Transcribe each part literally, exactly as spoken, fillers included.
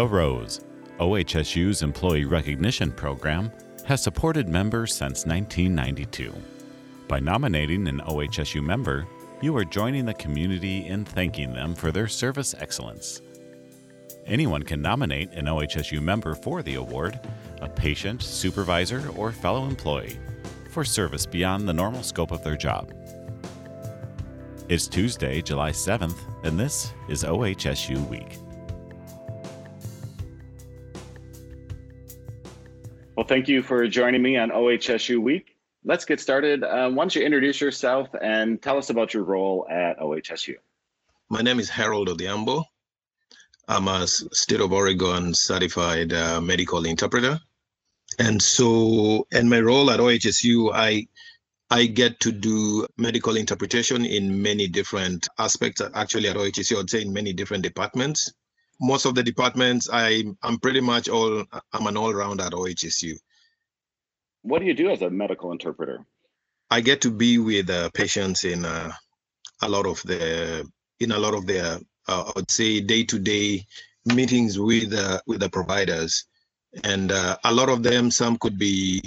The Rose, O H S U's employee recognition program, has supported members since nineteen ninety-two. By nominating an O H S U member, you are joining the community in thanking them for their service excellence. Anyone can nominate an O H S U member for the award, a patient, supervisor, or fellow employee, for service beyond the normal scope of their job. It's Tuesday, July seventh, and this is O H S U Week. Well, thank you for joining me on O H S U Week. Let's get started. Uh, why don't you introduce yourself and tell us about your role at O H S U? My name is Harold Odiambo. I'm a State of Oregon certified uh, medical interpreter. And so, in my role at O H S U, I I get to do medical interpretation in many different aspects. Actually, at O H S U, I'd say in many different departments. Most of the departments, I, I'm pretty much all, I'm an all-round at O H S U. What do you do as a medical interpreter? I get to be with uh, patients in uh, a lot of the in a lot of their uh, I'd say day-to-day meetings with uh, with the providers, and uh, a lot of them. Some could be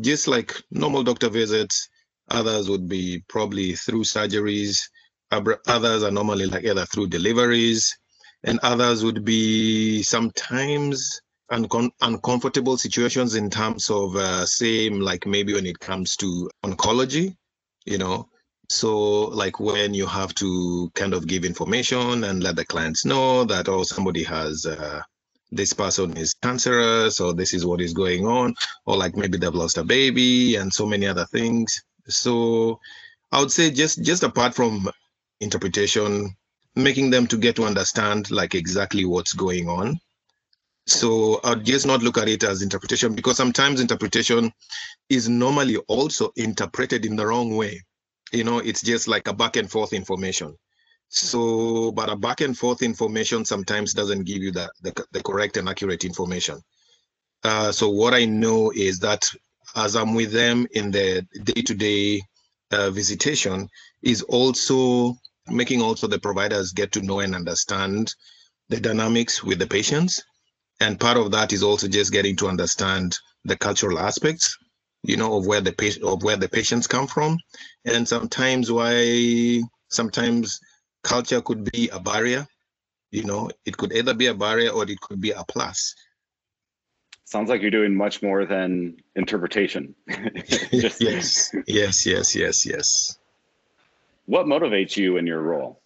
just like normal doctor visits. Others would be probably through surgeries. Others are normally like either through deliveries, and others would be sometimes Uncom- uncomfortable situations in terms of uh, same, like maybe when it comes to oncology, you know, so like when you have to kind of give information and let the clients know that, oh, somebody has, uh, this person is cancerous, or this is what is going on, or like maybe they've lost a baby and so many other things. So I would say just, just apart from interpretation, making them to get to understand like exactly what's going on. So I'd just not look at it as interpretation, because sometimes interpretation is normally also interpreted in the wrong way. You know, it's just like a back and forth information. So, but a back and forth information sometimes doesn't give you the, the, the correct and accurate information. Uh, so what I know is that as I'm with them in their day-to-day uh, visitation is also making also the providers get to know and understand the dynamics with the patients. And part of that is also just getting to understand the cultural aspects, you know, of where the patient, of where the patients come from, and sometimes why sometimes culture could be a barrier. You know, it could either be a barrier or it could be a plus. Sounds like you're doing much more than interpretation. Just... yes, yes, yes, yes, yes. What motivates you in your role?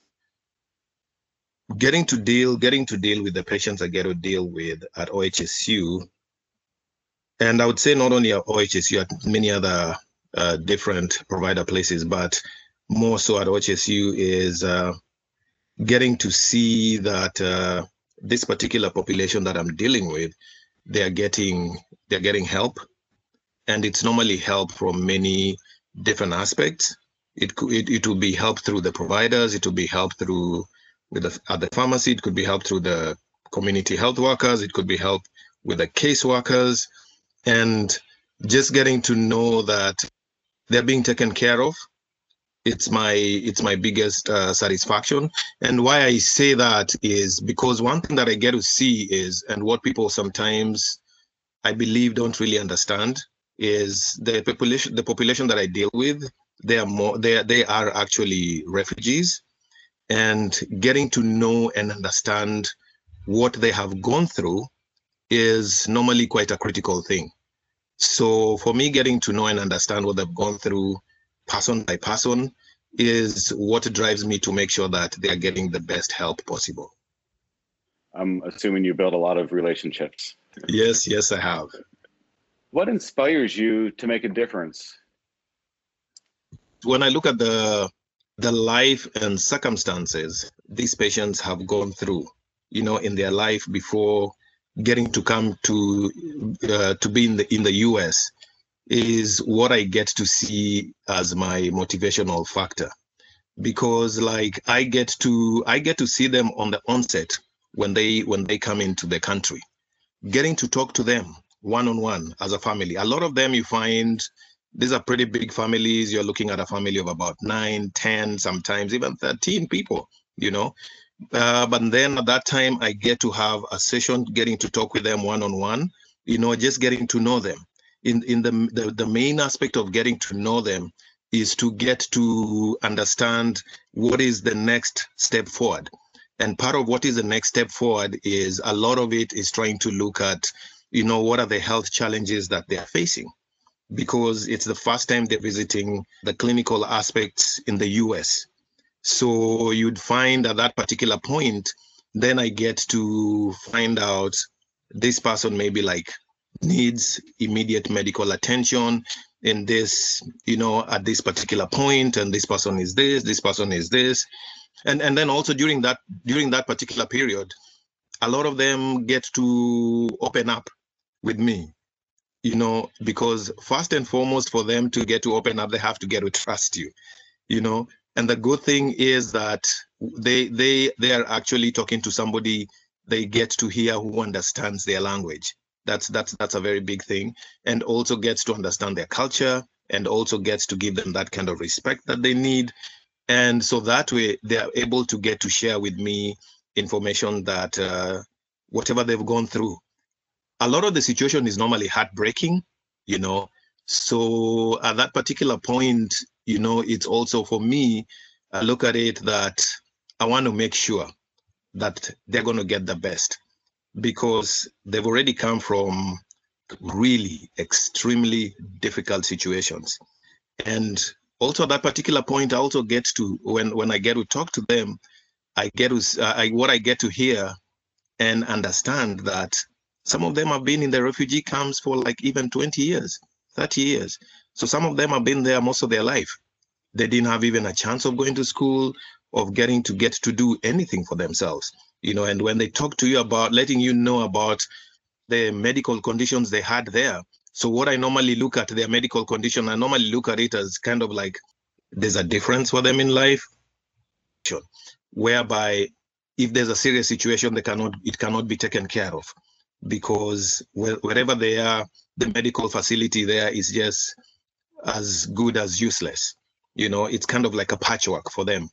Getting to deal, getting to deal with the patients I get to deal with at O H S U, and I would say not only at O H S U, at many other uh, different provider places, but more so at O H S U is uh, getting to see that uh, this particular population that I'm dealing with, they are getting they're getting help, and it's normally help from many different aspects. It it it will be help through the providers. It will be help through with the, at the pharmacy, it could be help through the community health workers, it could be help with the caseworkers, and just getting to know that they're being taken care of. It's my it's my biggest uh, satisfaction. And why I say that is because one thing that I get to see is, and what people sometimes I believe don't really understand, is the population the population that I deal with, they are more they they are actually refugees. And getting to know and understand what they have gone through is normally quite a critical thing. So for me, getting to know and understand what they've gone through person by person is what drives me to make sure that they are getting the best help possible. I'm assuming you build a lot of relationships. Yes, yes, I have. What inspires you to make a difference? When I look at the the life and circumstances these patients have gone through, you know, in their life before getting to come to uh, to be in the in the U S is what I get to see as my motivational factor, because like I get to I get to see them on the onset when they when they come into the country, getting to talk to them one on one as a family. A lot of them you find. These are pretty big families. You're looking at a family of about nine, ten, sometimes even thirteen people, you know, Uh, but then at that time, I get to have a session, getting to talk with them one-on-one, you know, just getting to know them. In in the, the the main aspect of getting to know them is to get to understand what is the next step forward. And part of what is the next step forward is a lot of it is trying to look at, you know, what are the health challenges that they are facing, because it's the first time they're visiting the clinical aspects in the U S. So you'd find at that particular point, then I get to find out this person maybe like needs immediate medical attention in this, you know, at this particular point, and this person is this, this person is this. And and then also during that during that particular period, a lot of them get to open up with me, you know, because first and foremost, for them to get to open up, they have to get to trust you, you know. And the good thing is that they they they are actually talking to somebody they get to hear who understands their language. That's that's that's a very big thing, and also gets to understand their culture, and also gets to give them that kind of respect that they need. And so that way they are able to get to share with me information that uh, whatever they've gone through. A lot of the situation is normally heartbreaking, you know. So at that particular point, you know, it's also for me, I look at it that I want to make sure that they're going to get the best, because they've already come from really extremely difficult situations. And also at that particular point, I also get to, when, when I get to talk to them, I get to, uh, I, what I get to hear and understand that some of them have been in the refugee camps for like even twenty years, thirty years. So some of them have been there most of their life. They didn't have even a chance of going to school, of getting to get to do anything for themselves, you know. And when they talk to you about letting you know about the medical conditions they had there. So what I normally look at their medical condition, I normally look at it as kind of like there's a difference for them in life, whereby if there's a serious situation, they cannot, it cannot be taken care of, because wherever they are, the medical facility there is just as good as useless, you know. It's kind of like a patchwork for them.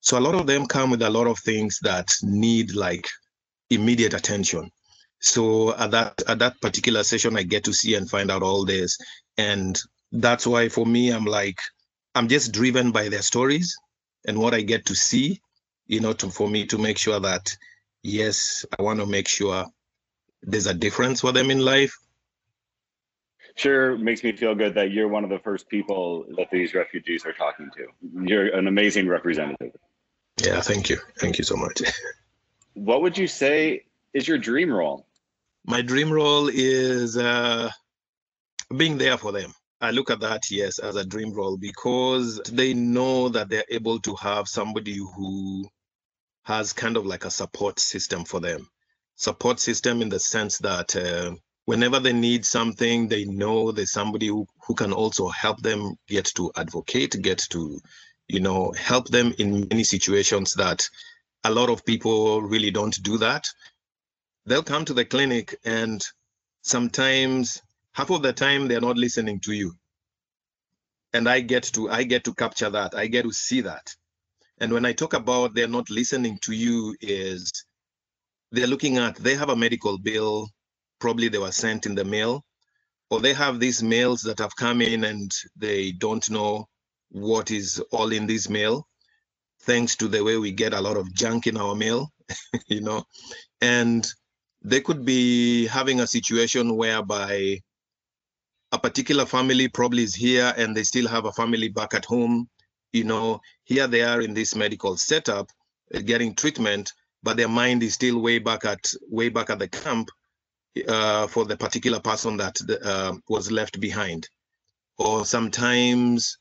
So a lot of them come with a lot of things that need like immediate attention. So at that at that particular session, I get to see and find out all this, and that's why for me, I'm like, I'm just driven by their stories and what I get to see, you know, to, for me to make sure that yes, I want to make sure there's a difference for them in life. Sure, makes me feel good that you're one of the first people that these refugees are talking to. You're an amazing representative. Yeah, thank you. Thank you so much. What would you say is your dream role? My dream role is uh, being there for them. I look at that, yes, as a dream role, because they know that they're able to have somebody who has kind of like a support system for them. Support system in the sense that uh, whenever they need something, they know there's somebody who, who can also help them get to advocate, get to, you know, help them in many situations that a lot of people really don't do that. They'll come to the clinic and sometimes half of the time they're not listening to you. And I get to, I get to capture that. I get to see that. And when I talk about they're not listening to you is they're looking at, they have a medical bill. Probably they were sent in the mail, or they have these mails that have come in and they don't know what is all in this mail, thanks to the way we get a lot of junk in our mail, you know, and they could be having a situation whereby a particular family probably is here and they still have a family back at home, you know, here they are in this medical setup, getting treatment, but their mind is still way back at, way back at the camp. Uh, for the particular person that uh, was left behind. Or sometimes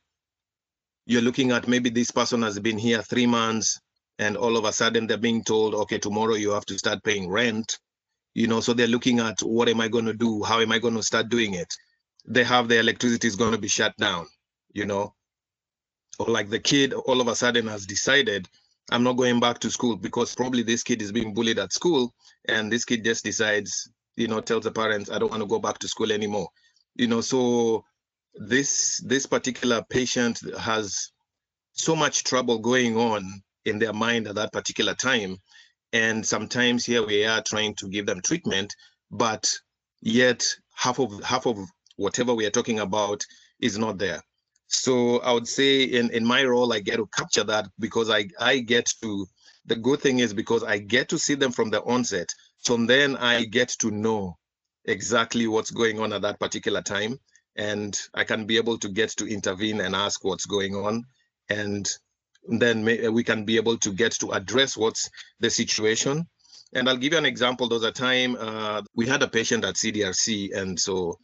you're looking at maybe this person has been here three months and all of a sudden they're being told, okay, tomorrow you have to start paying rent. You know, so they're looking at what am I going to do? How am I going to start doing it? They have their electricity is going to be shut down, you know. Or like the kid all of a sudden has decided, I'm not going back to school because probably this kid is being bullied at school and this kid just decides, you know, tells the parents, I don't want to go back to school anymore. You know, so this this particular patient has so much trouble going on in their mind at that particular time. And sometimes here we are trying to give them treatment, but yet half of half of whatever we are talking about is not there. So I would say in, in my role, I get to capture that, because I, I get to, the good thing is because I get to see them from the onset. From then I get to know exactly what's going on at that particular time. And I can be able to get to intervene and ask what's going on. And then we can be able to get to address what's the situation. And I'll give you an example. There was a time uh, we had a patient at C D R C. And so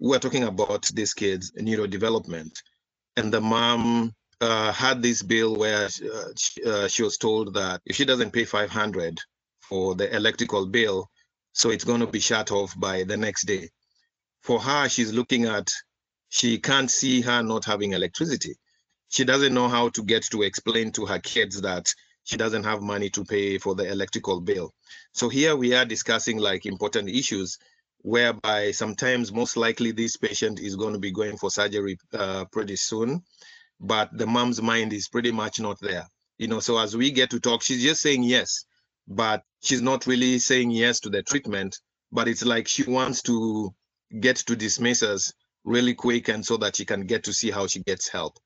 we're talking about this kid's neurodevelopment. And the mom uh, had this bill where she, uh, she, uh, she was told that if she doesn't pay five hundred for the electrical bill, so it's going to be shut off by the next day. For her, she's looking at, she can't see her not having electricity. She doesn't know how to get to explain to her kids that she doesn't have money to pay for the electrical bill. So here we are discussing like important issues whereby sometimes most likely this patient is going to be going for surgery uh, pretty soon, but the mom's mind is pretty much not there. You know, so as we get to talk, she's just saying yes, but she's not really saying yes to the treatment, but it's like she wants to get to dismiss us really quick and so that she can get to see how she gets help.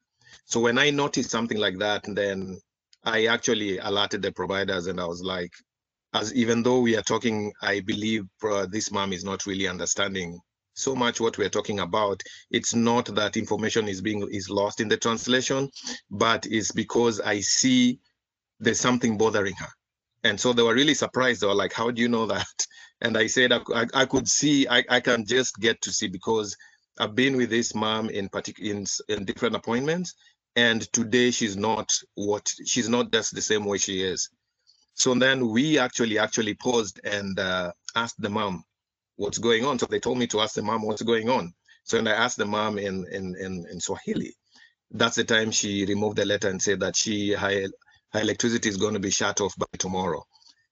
So when I noticed something like that, then I actually alerted the providers, and I was like, as even though we are talking, I believe uh, this mom is not really understanding so much what we're talking about. It's not that information is being is lost in the translation, but it's because I see there's something bothering her. And so they were really surprised. They were like, how do you know that? And I said, I, I could see, I, I can just get to see, because I've been with this mom in particular in, in different appointments, and today she's not what she's not just the same way she is. So then we actually actually paused and uh, asked the mom what's going on. So they told me to ask the mom what's going on. So when I asked the mom in in in, in Swahili, that's the time she removed the letter and said that she her, her electricity is going to be shut off by tomorrow.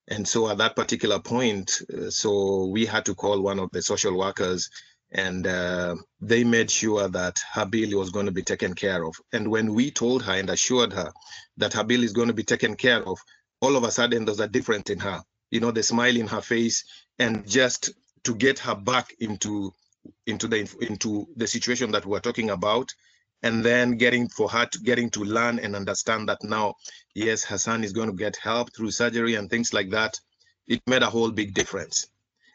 And so at that particular point, uh, so we had to call one of the social workers, and uh, they made sure that her bill was going to be taken care of. And when we told her and assured her that her bill is going to be taken care of, all of a sudden there's a difference in her, you know, the smile in her face, and just to get her back into into the into the situation that we're talking about, and then getting for her to getting to learn and understand that now, yes, her son is going to get help through surgery and things like that. It made a whole big difference.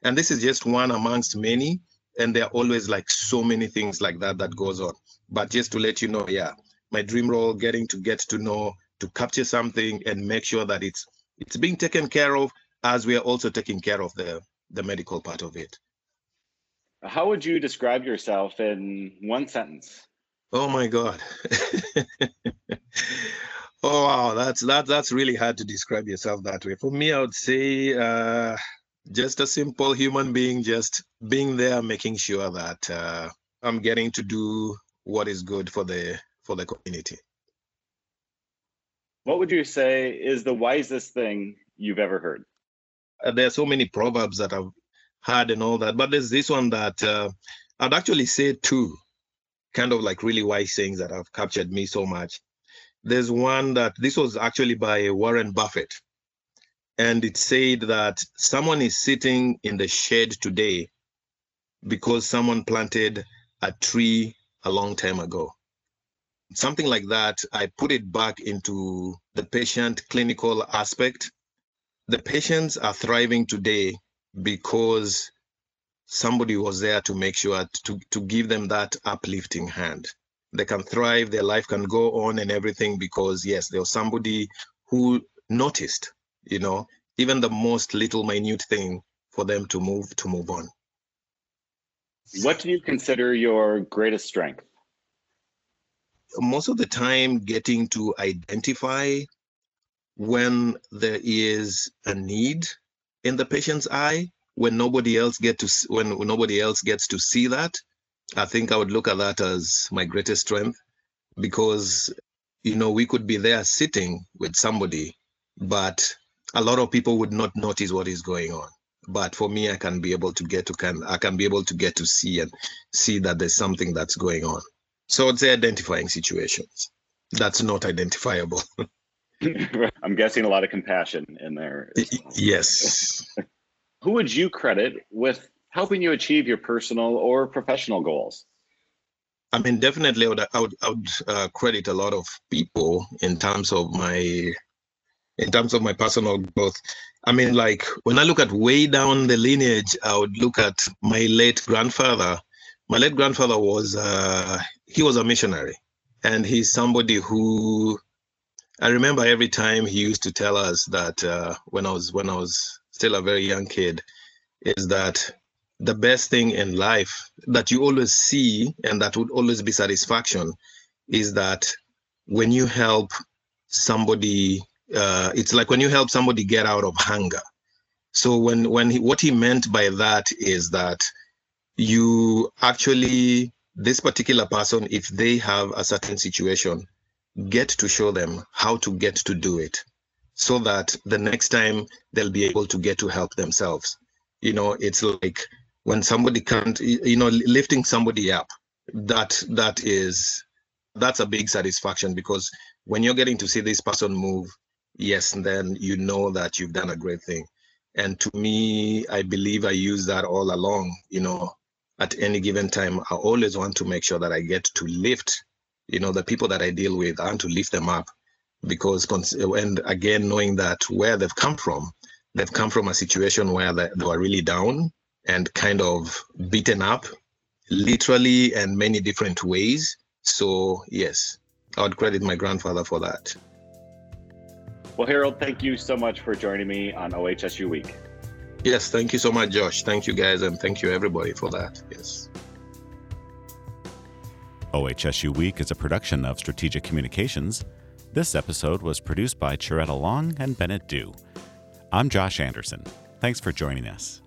And this is just one amongst many. And there are always like so many things like that that goes on. But just to let you know, yeah, my dream role, getting to get to know, to capture something and make sure that it's it's being taken care of, as we are also taking care of the, the medical part of it. How would you describe yourself in one sentence? Oh my God. Oh, wow, that's, that, that's really hard to describe yourself that way. For me, I would say, uh, just a simple human being, just being there, making sure that uh, I'm getting to do what is good for the for the community. What would you say is the wisest thing you've ever heard? Uh, there are so many proverbs that I've heard and all that, but there's this one that uh, I'd actually say two, kind of like really wise things that have captured me so much. There's one that this was actually by Warren Buffett. And it said that someone is sitting in the shade today because someone planted a tree a long time ago. Something like that. I put it back into the patient clinical aspect. The patients are thriving today because somebody was there to make sure to, to give them that uplifting hand. They can thrive, their life can go on and everything because, yes, there was somebody who noticed, you know, even the most little minute thing for them to move, to move on. What do you consider your greatest strength? Most of the time, getting to identify when there is a need in the patient's eye, when nobody else get to, when nobody else gets to see that. I think I would look at that as my greatest strength because, you know, we could be there sitting with somebody, but a lot of people would not notice what is going on. But for me, I can be able to get to can I can be able to get to see and see that there's something that's going on. So it's identifying situations that's not identifiable. I'm guessing a lot of compassion in there. Yes. Who would you credit with helping you achieve your personal or professional goals? I mean, definitely I would, I would, I would uh, credit a lot of people in terms of my in terms of my personal growth. I mean, like when I look at way down the lineage, I would look at my late grandfather. My late grandfather was, uh, he was a missionary, and he's somebody who, I remember every time he used to tell us that uh, when I was when I was still a very young kid, is that the best thing in life that you always see, and that would always be satisfaction, is that when you help somebody, uh, it's like when you help somebody get out of hunger. So when when he, what he meant by that is that you actually, this particular person, if they have a certain situation, get to show them how to get to do it, so that the next time they'll be able to get to help themselves. You know, it's like when somebody can't, you know, lifting somebody up, that that is, that's a big satisfaction, because when you're getting to see this person move, yes, and then you know that you've done a great thing. And to me, I believe I use that all along. You know, at any given time, I always want to make sure that I get to lift, you know, the people that I deal with, and to lift them up, because, and again, knowing that where they've come from, they've come from a situation where they, they were really down and kind of beaten up, literally and many different ways. So yes, I would credit my grandfather for that. Well, Harold, thank you so much for joining me on O H S U Week. Yes, thank you so much, Josh. Thank you guys, and thank you everybody for that. Yes. O H S U Week is a production of Strategic Communications. This episode was produced by Charetta Long and Bennett Dew. I'm Josh Anderson. Thanks for joining us.